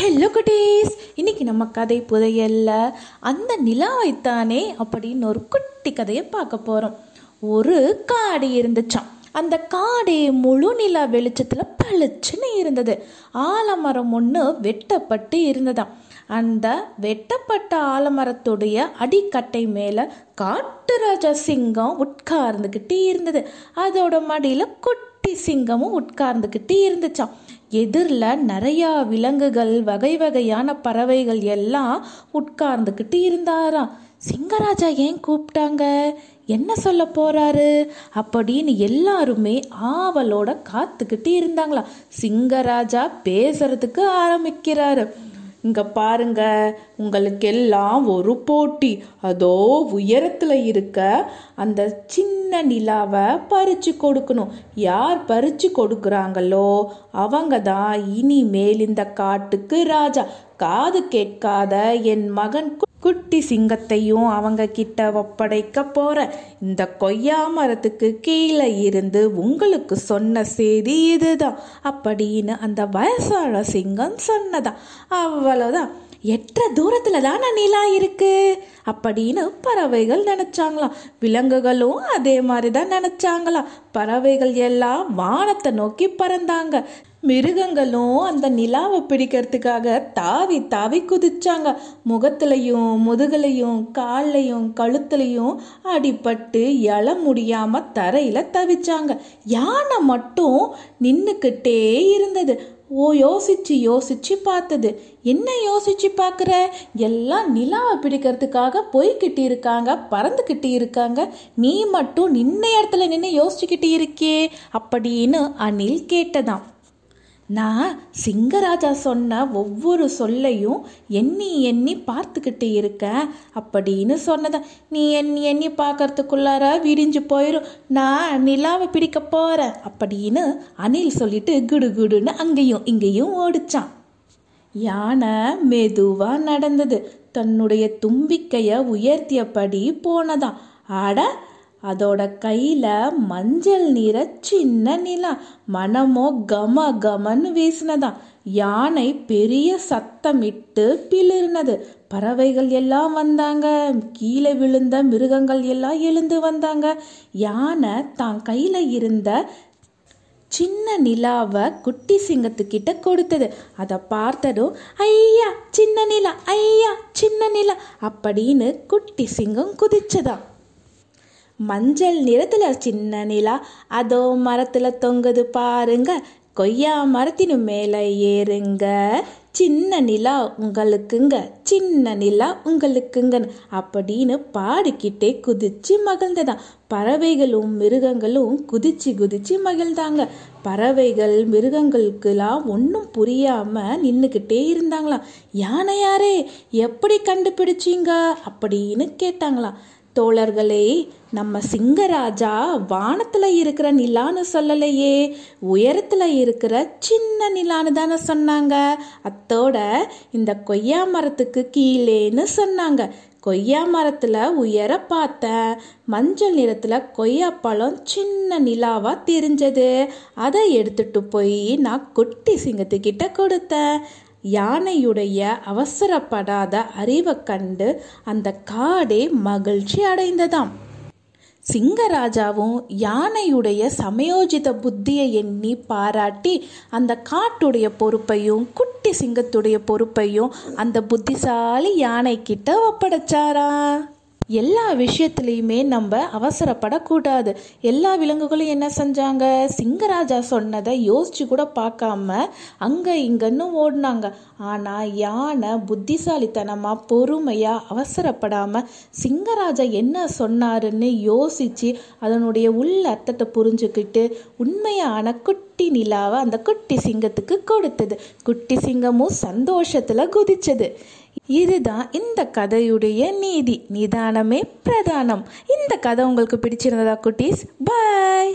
Hello குட்டீஸ், இன்றைக்கி நம்ம கதை புதையல்ல அந்த நிலாவைத்தானே அப்படின்னு ஒரு குட்டி கதையை பார்க்க போகிறோம். ஒரு காடு இருந்துச்சான். அந்த காடு முழு நிலா வெளிச்சத்தில் பளிச்சுன்னு இருந்தது. ஆலமரம் ஒன்று வெட்டப்பட்டு இருந்ததாம். அந்த வெட்டப்பட்ட ஆலமரத்துடைய அடிக்கட்டை மேலே காட்டுராஜா சிங்கம் உட்கார்ந்துக்கிட்டு இருந்தது. அதோட மடியில் குட்டி சிங்கமும் உட்கார்ந்துக்கிட்டு இருந்துச்சான். எதிரில் நிறையா விலங்குகள், வகை வகையான பறவைகள் எல்லாம் உட்கார்ந்துக்கிட்டு இருந்தாராம். சிங்கராஜா ஏன் கூப்பிட்டாங்க, என்ன சொல்ல போகிறாரு அப்படின்னு எல்லாருமே ஆவலோட காத்துக்கிட்டு இருந்தாங்களா. சிங்கராஜா பேசுறதுக்கு ஆரம்பிக்கிறாரு. இங்கே பாருங்க, உங்களுக்கெல்லாம் ஒரு போட்டி. அதோ உயரத்தில் இருக்க அந்த சின்ன நிலாவை பறித்து கொடுக்கணும். யார் பறித்து கொடுக்குறாங்களோ அவங்க தான் இனிமேல் இந்த காட்டுக்கு ராஜா. காது கேட்காத என் மகன் குட்டி சிங்கத்தையும் அவங்க கிட்ட ஒப்படைக்க போற. இந்த கொய்யா மரத்துக்கு கீழே இருந்து உங்களுக்கு சொன்ன செய்தி இதுதான் அப்படின்னு அந்த வயசான சிங்கம் சொன்னதான். அவ்வளோதான், எட்ட தூரத்தில் தான் நிலா இருக்கு அப்படின்னு பறவைகள் நினச்சாங்களாம். விலங்குகளும் அதே மாதிரி தான் நினச்சாங்களாம். பறவைகள் எல்லாம் வானத்தை நோக்கி பறந்தாங்க. மிருகங்களும் அந்த நிலாவை பிடிக்கிறதுக்காக தாவி தாவி குதிச்சாங்க. முகத்துலையும் முதுகலையும் கால்லையும் கழுத்துலையும் அடிபட்டு எழ முடியாம தரையில தவிச்சாங்க. யானை மட்டும் நின்றுக்கிட்டே இருந்தது. யோசிச்சு பார்த்தது. என்ன யோசிச்சு பார்க்குற, எல்லாம் நிலாவை பிடிக்கிறதுக்காக போய்கிட்டு இருக்காங்க, பறந்துக்கிட்டு இருக்காங்க, நீ மட்டும் நின்ன இடத்துல நின்று யோசிச்சுக்கிட்டு இருக்கே அப்படின்னு அணில் கேட்டதாம். நான் சிங்கராஜா சொன்ன ஒவ்வொரு சொல்லையும் எண்ணி பார்த்துக்கிட்டு இருக்கேன் அப்படின்னு சொன்னதான். நீ எண்ணி பார்க்கறதுக்குள்ளார விடிஞ்சு போயிடும். நான் நிலாவை பிடிக்க போகிறேன் அப்படின்னு அணில் சொல்லிட்டு குடுகுடுன்னு அங்கேயும் இங்கேயும் ஓடிச்சான். யானை மெதுவாக நடந்தது. தன்னுடைய தும்பிக்கையை உயர்த்தியபடி போனதான். ஆட அதோட கையில் மஞ்சள் நிற சின்ன நிலா. மனமோ கம கமன்னு வீசினதான். யானை பெரிய சத்தமிட்டு பிளிர்னது. பறவைகள் எல்லாம் வந்தாங்க. கீழே விழுந்த மிருகங்கள் எல்லாம் எழுந்து வந்தாங்க. யானை தான் கையில் இருந்த சின்ன நிலாவை குட்டி சிங்கத்துக்கிட்ட கொடுத்தது. அதை பார்த்ததும் ஐயா சின்ன நிலா, ஐயா சின்ன நிலா அப்படின்னு குட்டி சிங்கம் குதிச்சதான். மஞ்சள் நிறத்துல சின்ன நிலா அதோ மரத்துல தொங்குது பாருங்க, கொய்யா மரத்தின் மேல ஏறுங்க, சின்ன நிலா உங்களுக்குங்க, சின்ன நிலா உங்களுக்குங்கன்னு அப்படின்னு பாடிக்கிட்டே குதிச்சு மகிழ்ந்ததான். பறவைகளும் மிருகங்களும் குதிச்சு மகிழ்ந்தாங்க. பறவைகள் மிருகங்களுக்கெல்லாம் ஒன்றும் புரியாமல் நின்றுக்கிட்டே இருந்தாங்களாம். யானை யாரே எப்படி கண்டுபிடிச்சிங்க அப்படின்னு கேட்டாங்களாம். தோழர்களே, நம்ம சிங்கராஜா வானத்தில் இருக்கிற நிலான்னு சொல்லலையே, உயரத்தில் இருக்கிற சின்ன நிலான்னு தானே சொன்னாங்க. அத்தோட இந்த கொய்யா மரத்துக்கு கீழேன்னு சொன்னாங்க. கொய்யா மரத்தில் உயர பார்த்தேன், மஞ்சள் நிறத்தில் கொய்யாப்பழம் சின்ன நிலாவாக தெரிஞ்சது. அதை எடுத்துட்டு போய் நான் குட்டி சிங்கத்துக்கிட்ட கொடுத்தேன். யானையுடைய அவசரப்படாத அறிவை கண்டு அந்த காடே மகிழ்ச்சி அடைந்ததாம். சிங்கராஜாவும் யானையுடைய சமயோஜித புத்தியை எண்ணி பாராட்டி அந்த காட்டுடைய பொறுப்பையும் குட்டி சிங்கத்துடைய பொறுப்பையும் அந்த புத்திசாலி யானைக்கிட்ட ஒப்படைச்சாரா. எல்லா விஷயத்துலேயுமே நம்ம அவசரப்படக்கூடாது. எல்லா விலங்குகளும் என்ன செஞ்சாங்க, சிங்கராஜா சொன்னதை யோசித்து கூட பார்க்காம அங்கே இங்கன்னு ஓடினாங்க. ஆனால் யானை புத்திசாலித்தனமாக பொறுமையாக அவசரப்படாமல் சிங்கராஜா என்ன சொன்னாருன்னு யோசித்து அதனுடைய உள்ள அர்த்தத்தை புரிஞ்சுக்கிட்டு உண்மையான குட்டி நிலாவை அந்த குட்டி சிங்கத்துக்கு கொடுத்தது. குட்டி சிங்கமும் சந்தோஷத்தில் குதிச்சது. இதுதான் இந்த கதையுடைய நீதி. நிதானமே பிரதானம். இந்த கதை உங்களுக்கு பிடிச்சிருந்ததா குட்டீஸ்? பாய்.